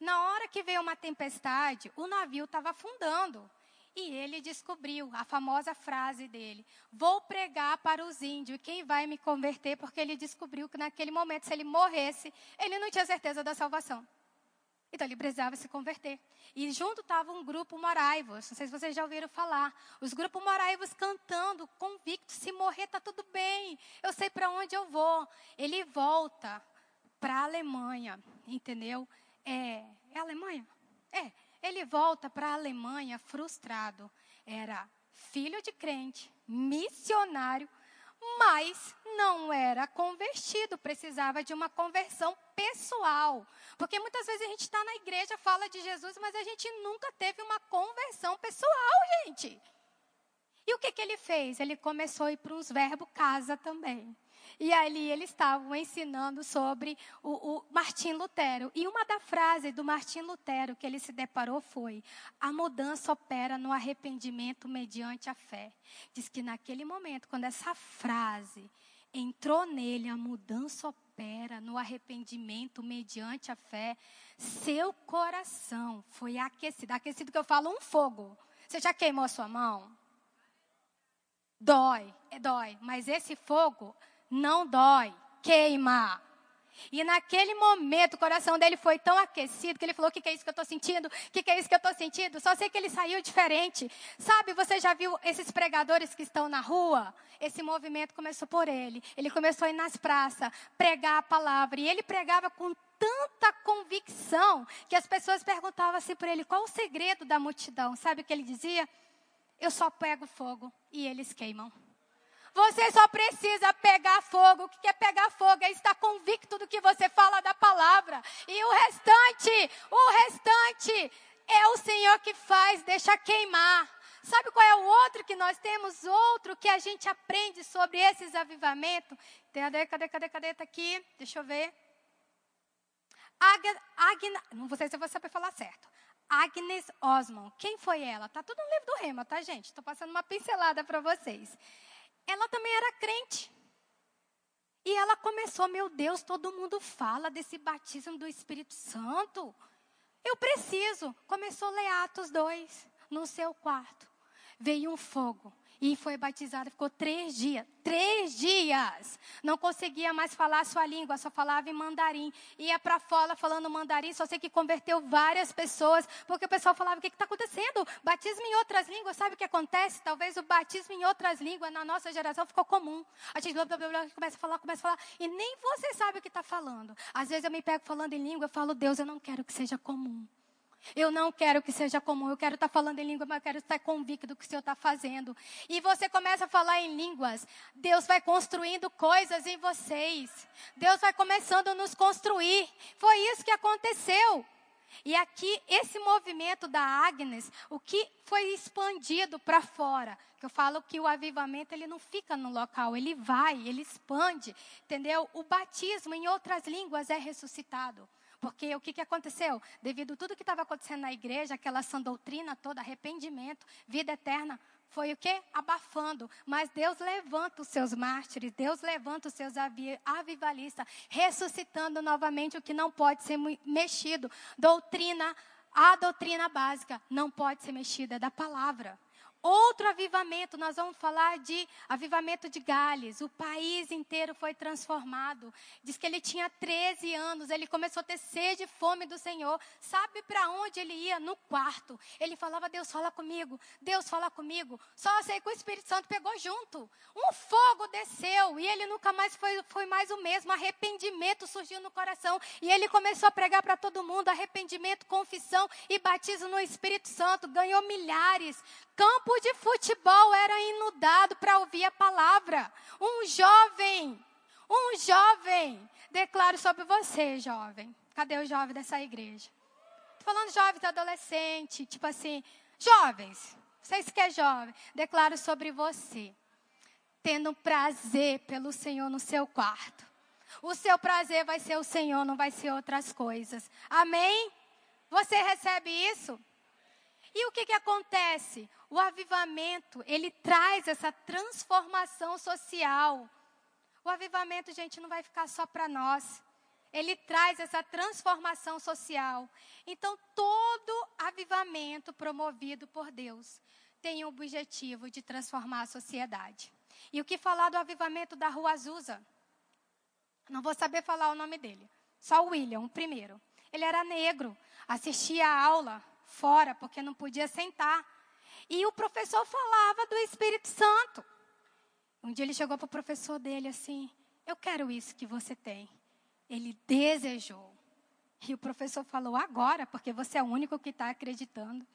na hora que veio uma tempestade, o navio estava afundando. E ele descobriu a famosa frase dele: vou pregar para os índios, quem vai me converter? Porque ele descobriu que naquele momento, se ele morresse, ele não tinha certeza da salvação. Então, ele precisava se converter. E junto estava um grupo moraivos. Não sei se vocês já ouviram falar. Os grupos moraivos cantando, convicto, se morrer está tudo bem. Eu sei para onde eu vou. Ele volta para a Alemanha, entendeu? É Alemanha? É. Ele volta para a Alemanha frustrado. Era filho de crente, missionário, mas não era convertido, precisava de uma conversão pessoal. Porque muitas vezes a gente está na igreja, fala de Jesus, mas a gente nunca teve uma conversão pessoal, gente. E o que ele fez? Ele começou a ir para uns verbos casa também. E ali eles estavam ensinando sobre o Martinho Lutero. E uma das frases do Martinho Lutero que ele se deparou foi: a mudança opera no arrependimento mediante a fé. Diz que naquele momento, quando essa frase entrou nele, a mudança opera no arrependimento mediante a fé, seu coração foi aquecido. Aquecido que eu falo, um fogo. Você já queimou a sua mão? Dói. Mas esse fogo... não dói, queima. E naquele momento o coração dele foi tão aquecido que ele falou: o que é isso que eu estou sentindo? O que é isso que eu estou sentindo? Só sei que ele saiu diferente. Sabe, você já viu esses pregadores que estão na rua? Esse movimento começou por ele. Ele começou a ir nas praças, pregar a palavra. E ele pregava com tanta convicção que as pessoas perguntavam assim para ele: qual o segredo da multidão? Sabe o que ele dizia? Eu só pego fogo e eles queimam. Você só precisa pegar fogo. O que é pegar fogo? É estar convicto do que você fala da palavra. E o restante é o Senhor que faz, deixa queimar. Sabe qual é o outro que nós temos? Outro que a gente aprende sobre esses avivamentos. Cadê? Tá aqui. Deixa eu ver. Não sei se eu vou saber falar certo. Agnes Osmond. Quem foi ela? Tá tudo no livro do Rema, tá, gente? Tô passando uma pincelada para vocês. Ela também era crente. E ela começou: meu Deus, todo mundo fala desse batismo do Espírito Santo. Eu preciso. Começou a ler Atos 2, no seu quarto. Veio um fogo e foi batizada. Ficou 3 dias. 3 dias. Não conseguia mais falar a sua língua, só falava em mandarim. Ia para fora falando mandarim, só sei que converteu várias pessoas, porque o pessoal falava: o que está acontecendo? Batismo em outras línguas, sabe o que acontece? Talvez o batismo em outras línguas na nossa geração ficou comum. A gente começa a falar, e nem você sabe o que está falando. Às vezes eu me pego falando em língua, eu falo: Deus, eu não quero que seja comum. Eu não quero que seja comum, eu quero estar falando em língua, mas eu quero estar convicto do que o Senhor está fazendo. E você começa a falar em línguas, Deus vai construindo coisas em vocês. Deus vai começando a nos construir. Foi isso que aconteceu. E aqui, esse movimento da Agnes, o que foi expandido para fora. Eu falo que o avivamento, ele não fica no local, ele vai, ele expande, entendeu? O batismo em outras línguas é ressuscitado. Porque o que aconteceu? Devido a tudo que estava acontecendo na igreja, aquela sã doutrina toda, arrependimento, vida eterna, foi o quê? Abafando. Mas Deus levanta os seus mártires, Deus levanta os seus avivalistas, ressuscitando novamente o que não pode ser mexido. A doutrina básica não pode ser mexida, é da palavra. Outro avivamento, nós vamos falar de avivamento de Gales. O país inteiro foi transformado. Diz que ele tinha 13 anos, ele começou a ter sede e fome do Senhor. Sabe para onde ele ia? No quarto. Ele falava, Deus fala comigo, Deus fala comigo. Só sei que o Espírito Santo pegou junto. Um fogo desceu e ele nunca mais foi mais o mesmo. Arrependimento surgiu no coração e ele começou a pregar para todo mundo. Arrependimento, confissão e batismo no Espírito Santo. Ganhou milhares. Campo de futebol era inundado para ouvir a palavra. Um jovem, declaro sobre você, jovem. Cadê o jovem dessa igreja? Tô falando jovens, adolescente, tipo assim, jovens, vocês que é jovem, declaro sobre você, tendo prazer pelo Senhor no seu quarto. O seu prazer vai ser o Senhor, não vai ser outras coisas. Amém? Você recebe isso? E o que acontece? O avivamento, ele traz essa transformação social. O avivamento, gente, não vai ficar só para nós. Ele traz essa transformação social. Então, todo avivamento promovido por Deus tem o objetivo de transformar a sociedade. E o que falar do avivamento da Rua Azusa? Não vou saber falar o nome dele. Só o William, o primeiro. Ele era negro, assistia a aula fora, porque não podia sentar. E o professor falava do Espírito Santo. Um dia ele chegou para o professor dele assim, eu quero isso que você tem. Ele desejou. E o professor falou, agora, porque você é o único que está acreditando.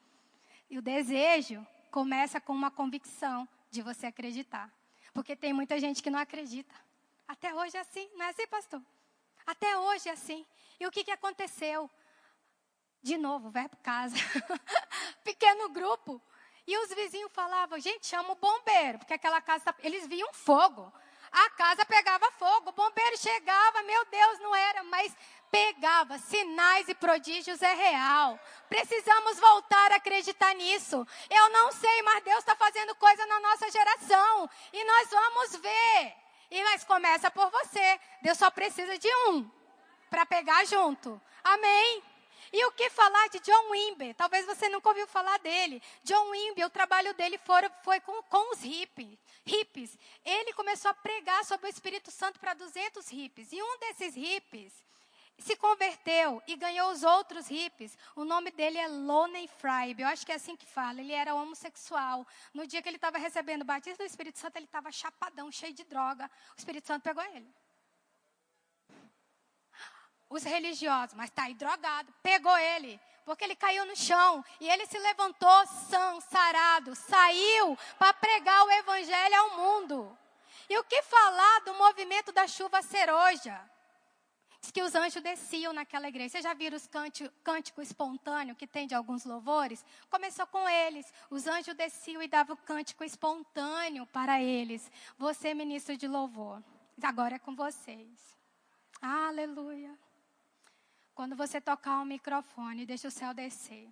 E o desejo começa com uma convicção de você acreditar. Porque tem muita gente que não acredita. Até hoje é assim, não é assim, pastor? Até hoje é assim. E o que aconteceu? De novo, verbo casa. Pequeno grupo. E os vizinhos falavam, gente, chama o bombeiro. Porque aquela casa, eles viam fogo. A casa pegava fogo. O bombeiro chegava, meu Deus, não era, mas pegava. Sinais e prodígios é real. Precisamos voltar a acreditar nisso. Eu não sei, mas Deus está fazendo coisa na nossa geração. E nós vamos ver. Mas começa por você. Deus só precisa de um para pegar junto. Amém? E o que falar de John Wimber? Talvez você nunca ouviu falar dele. John Wimber, o trabalho dele foi com os hippies. Ele começou a pregar sobre o Espírito Santo para 200 hippies. E um desses hippies se converteu e ganhou os outros hippies. O nome dele é Loney Frybe. Eu acho que é assim que fala. Ele era homossexual. No dia que ele estava recebendo o batismo do Espírito Santo, ele estava chapadão, cheio de droga. O Espírito Santo pegou ele. Os religiosos, mas está aí drogado, pegou ele, porque ele caiu no chão e ele se levantou são, sarado, saiu para pregar o evangelho ao mundo. E o que falar do movimento da chuva ceroja? Diz que os anjos desciam naquela igreja. Vocês já viram os cântico espontâneo que tem de alguns louvores? Começou com eles. Os anjos desciam e davam o cântico espontâneo para eles. Você, ministro de louvor, agora é com vocês. Aleluia. Quando você tocar o microfone, deixa o céu descer.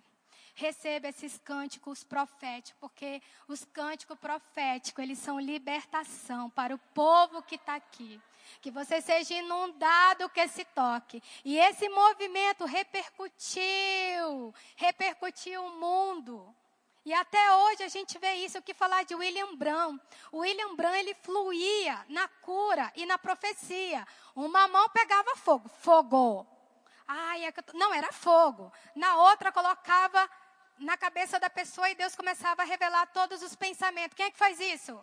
Receba esses cânticos proféticos, porque os cânticos proféticos, eles são libertação para o povo que está aqui. Que você seja inundado com esse toque. E esse movimento repercutiu o mundo. E até hoje a gente vê isso. O que falar de William Branham? O William Branham, ele fluía na cura e na profecia. Uma mão pegava fogo, fogou. Não, era fogo. Na outra, colocava na cabeça da pessoa e Deus começava a revelar todos os pensamentos. Quem é que faz isso?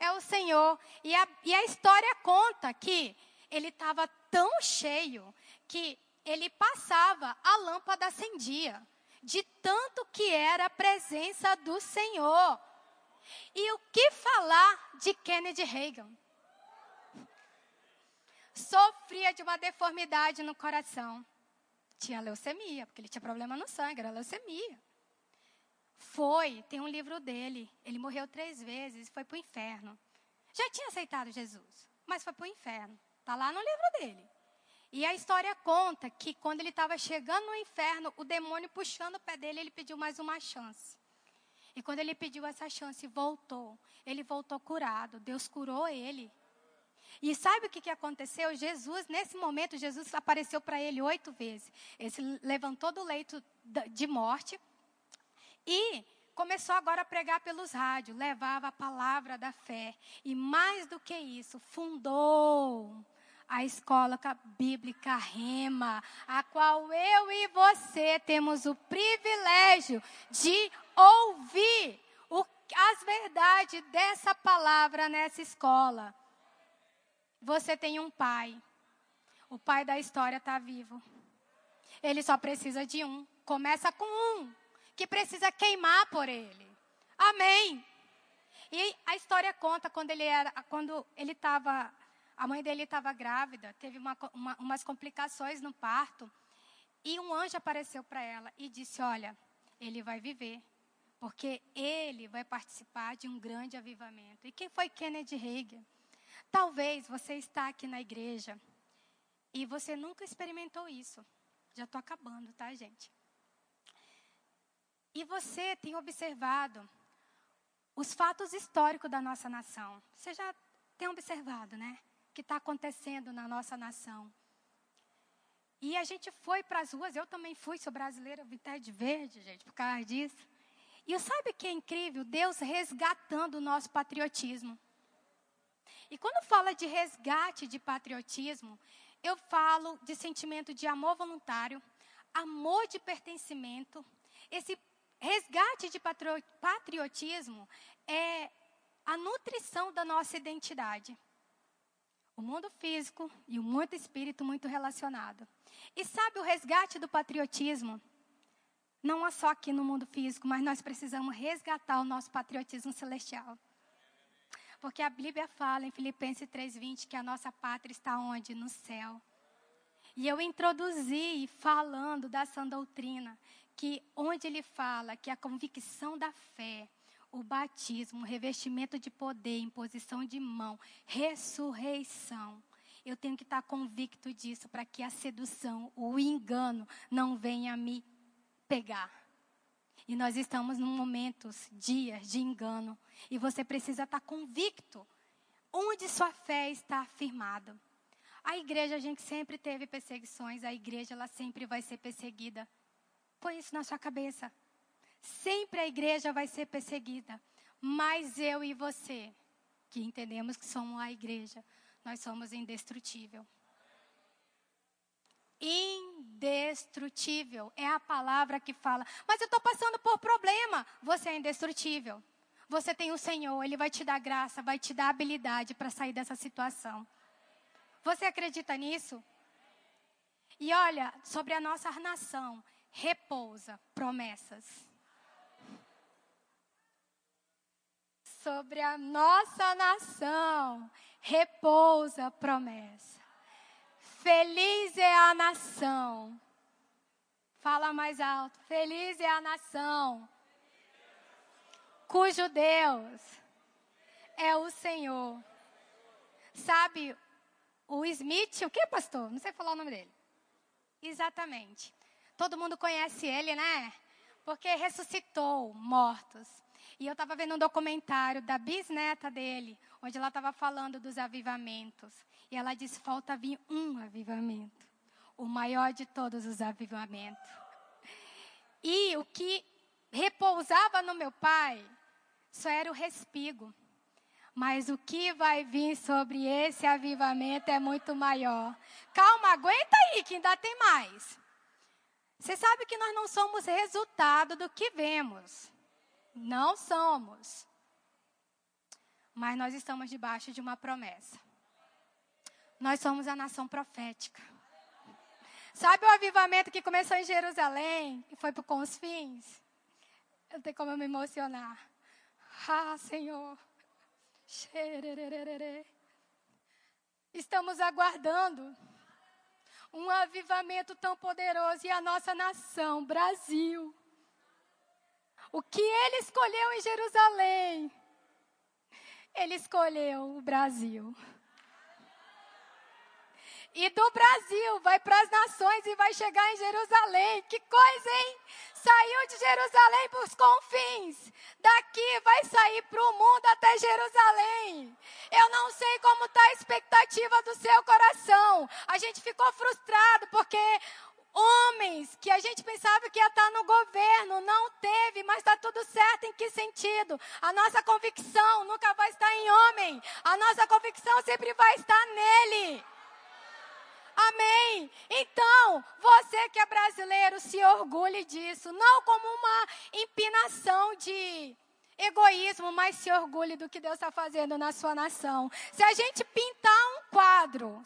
É o Senhor. E a história conta que ele estava tão cheio que ele passava, a lâmpada acendia. de tanto que era a presença do Senhor. E o que falar de Kennedy Hague? Sofria de uma deformidade no coração. Tinha leucemia, porque ele tinha problema no sangue, era leucemia. Tem um livro dele, ele morreu 3 vezes, foi para o inferno. Já tinha aceitado Jesus, mas foi para o inferno. Está lá no livro dele. E a história conta que quando ele estava chegando no inferno, o demônio puxando o pé dele, ele pediu mais uma chance. E quando ele pediu essa chance e voltou, ele voltou curado, Deus curou ele. E sabe o que aconteceu? Jesus, nesse momento, Jesus apareceu para ele 8 vezes. Ele se levantou do leito de morte e começou agora a pregar pelos rádios, levava a palavra da fé. E mais do que isso, fundou a escola bíblica Rema, a qual eu e você temos o privilégio de ouvir as verdades dessa palavra nessa escola. Você tem um pai. O pai da história está vivo. Ele só precisa de um. Começa com um, que precisa queimar por ele. Amém. E a história conta quando ele estava... A mãe dele estava grávida, teve umas complicações no parto. E um anjo apareceu para ela e disse, olha, ele vai viver. Porque ele vai participar de um grande avivamento. E quem foi Kennedy Hague? Talvez você está aqui na igreja e você nunca experimentou isso. Já estou acabando, tá, gente? E você tem observado os fatos históricos da nossa nação. Você já tem observado, né? O que está acontecendo na nossa nação. E a gente foi para as ruas, eu também fui, sou brasileira, vim de verde, gente, por causa disso. E sabe o que é incrível? Deus resgatando o nosso patriotismo. E quando fala de resgate de patriotismo, eu falo de sentimento de amor voluntário, amor de pertencimento. Esse resgate de patriotismo é a nutrição da nossa identidade. O mundo físico e o mundo espírito muito relacionado. E sabe, o resgate do patriotismo, não é só aqui no mundo físico, mas nós precisamos resgatar o nosso patriotismo celestial. Porque a Bíblia fala em Filipenses 3:20 que a nossa pátria está onde? No céu. E eu introduzi falando da sã doutrina, que onde ele fala que a convicção da fé, o batismo, o revestimento de poder, imposição de mão, ressurreição. Eu tenho que estar convicto disso para que a sedução, o engano não venha me pegar. E nós estamos num momentos, dias de engano. E você precisa estar convicto onde sua fé está afirmada. A igreja, a gente sempre teve perseguições. A igreja, ela sempre vai ser perseguida. Põe isso na sua cabeça. Sempre a igreja vai ser perseguida. Mas eu e você, que entendemos que somos a igreja, nós somos indestrutível. Indestrutível é a palavra que fala. Mas eu estou passando por problema. Você é indestrutível. Você tem o Senhor, Ele vai te dar graça, vai te dar habilidade para sair dessa situação. Você acredita nisso? E olha, sobre a nossa nação, repousa promessas. Sobre a nossa nação, repousa promessa. Feliz é a nação. Fala mais alto. Feliz é a nação cujo Deus é o Senhor. Sabe, o Smith, o que, pastor? Não sei falar o nome dele. Exatamente. Todo mundo conhece ele, né? Porque ressuscitou mortos. E eu estava vendo um documentário da bisneta dele, onde ela estava falando dos avivamentos. E ela disse, falta vir um avivamento. O maior de todos os avivamentos. E o que repousava no meu pai só era o respiro, mas o que vai vir sobre esse avivamento é muito maior. Calma, aguenta aí que ainda tem mais. Você sabe que nós não somos resultado do que vemos, não somos, mas nós estamos debaixo de uma promessa. Nós somos a nação profética. Sabe o avivamento que começou em Jerusalém e foi para Confins? Não tem como eu me emocionar. Ah, Senhor. Estamos aguardando um avivamento tão poderoso e a nossa nação, Brasil. O que ele escolheu em Jerusalém, ele escolheu o Brasil. E do Brasil vai para as nações e vai chegar em Jerusalém. Que coisa, hein? Saiu de Jerusalém para os confins. Daqui vai sair para o mundo até Jerusalém. Eu não sei como está a expectativa do seu coração. A gente ficou frustrado porque homens que a gente pensava que ia estar no governo, não teve, mas está tudo certo. Em que sentido? A nossa convicção nunca vai estar em homem. A nossa convicção sempre vai estar nele. Amém? Então, você que é brasileiro, se orgulhe disso. Não como uma empinação de egoísmo, mas se orgulhe do que Deus está fazendo na sua nação. Se a gente pintar um quadro,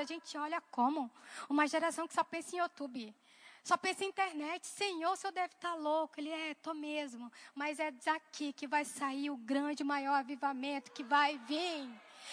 a gente olha como uma geração que só pensa em YouTube, só pensa em internet. Senhor, o senhor deve estar louco. Ele é, tô mesmo. Mas é daqui que vai sair o grande, maior avivamento que vai vir.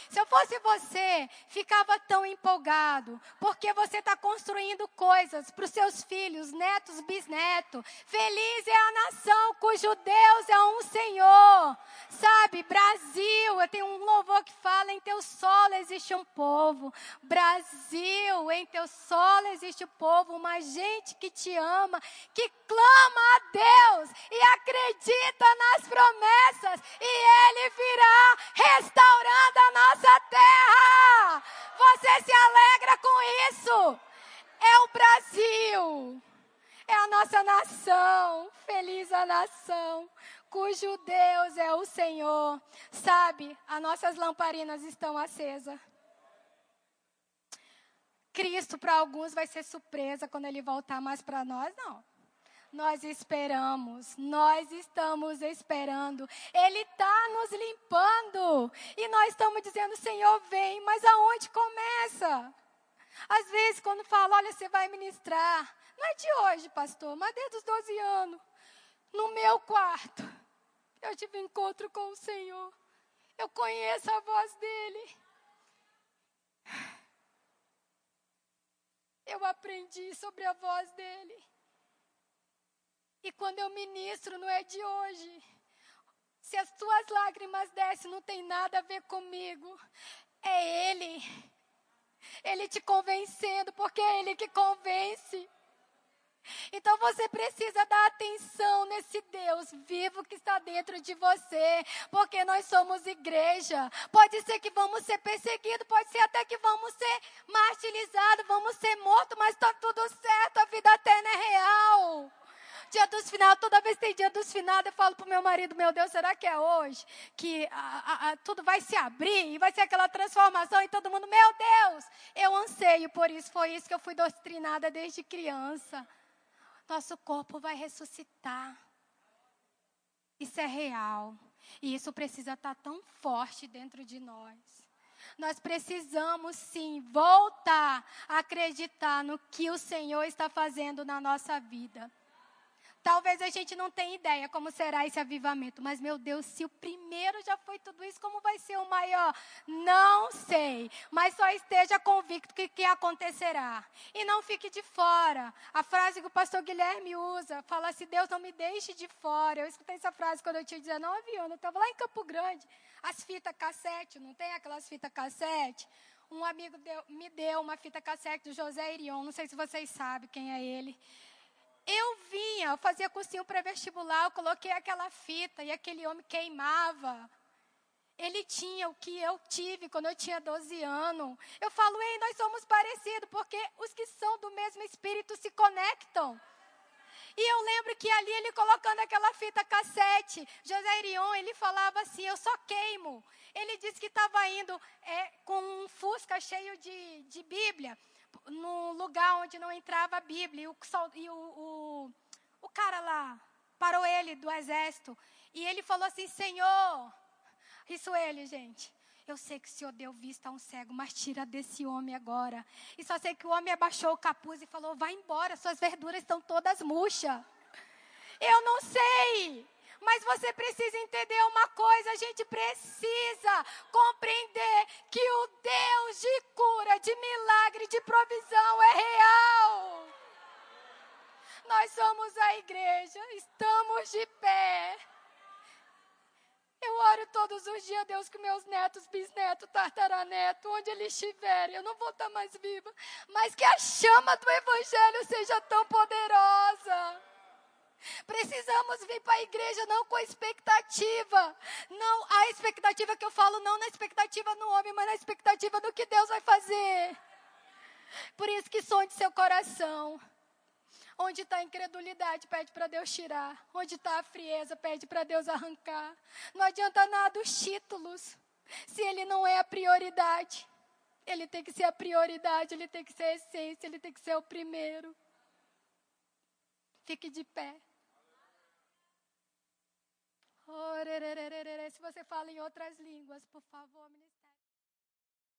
Se eu fosse você, ficava tão empolgado, porque você está construindo coisas para os seus filhos, netos, bisnetos. Feliz é a nação cujo Deus é um Senhor. Sabe, Brasil, eu tenho um louvor que fala: em teu solo existe um povo. Brasil, em teu solo existe um povo, uma gente que te ama, que clama a Deus e acredita nas promessas, e Ele virá restaurando a nossa terra. Você se alegra com isso? É o Brasil, é a nossa nação, feliz a nação cujo Deus é o Senhor. Sabe, as nossas lamparinas estão acesas. Cristo para alguns vai ser surpresa quando Ele voltar, mas para nós não. Nós esperamos, nós estamos esperando. Ele está nos limpando. E nós estamos dizendo: Senhor, vem. Mas aonde começa? Às vezes, quando fala: olha, você vai ministrar. Não é de hoje, pastor, mas desde os 12 anos. No meu quarto, eu tive encontro com o Senhor. Eu conheço a voz dEle. Eu aprendi sobre a voz dEle. E quando eu ministro, não é de hoje. Se as tuas lágrimas descem, não tem nada a ver comigo. É Ele. Ele te convencendo, porque é Ele que convence. Então você precisa dar atenção nesse Deus vivo que está dentro de você, porque nós somos igreja. Pode ser que vamos ser perseguidos, pode ser até que vamos ser martirizados, vamos ser mortos, mas está tudo certo, a vida eterna é real. Dia dos finados, toda vez que tem dia dos finados, eu falo pro meu marido: meu Deus, será que é hoje? Que tudo vai se abrir e vai ser aquela transformação e todo mundo: meu Deus, eu anseio por isso. Foi isso que eu fui doutrinada desde criança. Nosso corpo vai ressuscitar. Isso é real. E isso precisa estar tão forte dentro de nós. Nós precisamos sim voltar a acreditar no que o Senhor está fazendo na nossa vida. Talvez a gente não tenha ideia como será esse avivamento. Mas, meu Deus, se o primeiro já foi tudo isso, como vai ser o maior? Não sei. Mas só esteja convicto que acontecerá. E não fique de fora. A frase que o pastor Guilherme usa, fala: se Deus não me deixe de fora. Eu escutei essa frase quando eu tinha 19 anos. Eu estava lá em Campo Grande. As fitas cassete, não tem aquelas fitas cassete? Um amigo me deu uma fita cassete do José Irion. Não sei se vocês sabem quem é ele. Eu fazia cursinho pré-vestibular, eu coloquei aquela fita e aquele homem queimava. Ele tinha o que eu tive quando eu tinha 12 anos. Eu falo: ei, nós somos parecidos, porque os que são do mesmo espírito se conectam. E eu lembro que ali ele colocando aquela fita cassete, José Irion, ele falava assim: eu só queimo. Ele disse que estava indo com um fusca cheio de Bíblia, num lugar onde não entrava a Bíblia. E o cara lá parou ele do exército. E ele falou assim: Senhor, isso ele, gente. Eu sei que o Senhor deu vista a um cego, mas tira desse homem agora. E só sei que o homem abaixou o capuz e falou, vai embora, suas verduras estão todas murchas. Eu não sei, mas você precisa entender uma coisa, a gente precisa compreender que o Deus de cura, de milagre, de provisão é real. Nós somos a igreja, estamos de pé. Eu oro todos os dias, Deus, que meus netos, bisnetos, tartaraneto, onde eles estiverem, eu não vou estar mais viva, mas que a chama do Evangelho seja tão poderosa. Precisamos vir para a igreja não com expectativa, não a expectativa que eu falo, não na expectativa no homem, mas na expectativa do que Deus vai fazer. Por isso que sonde seu coração. Onde está a incredulidade, pede para Deus tirar. Onde está a frieza, pede para Deus arrancar. Não adianta nada os títulos, se ele não é a prioridade. Ele tem que ser a prioridade, ele tem que ser a essência, ele tem que ser o primeiro. Fique de pé. Se você fala em outras línguas, por favor, ministro.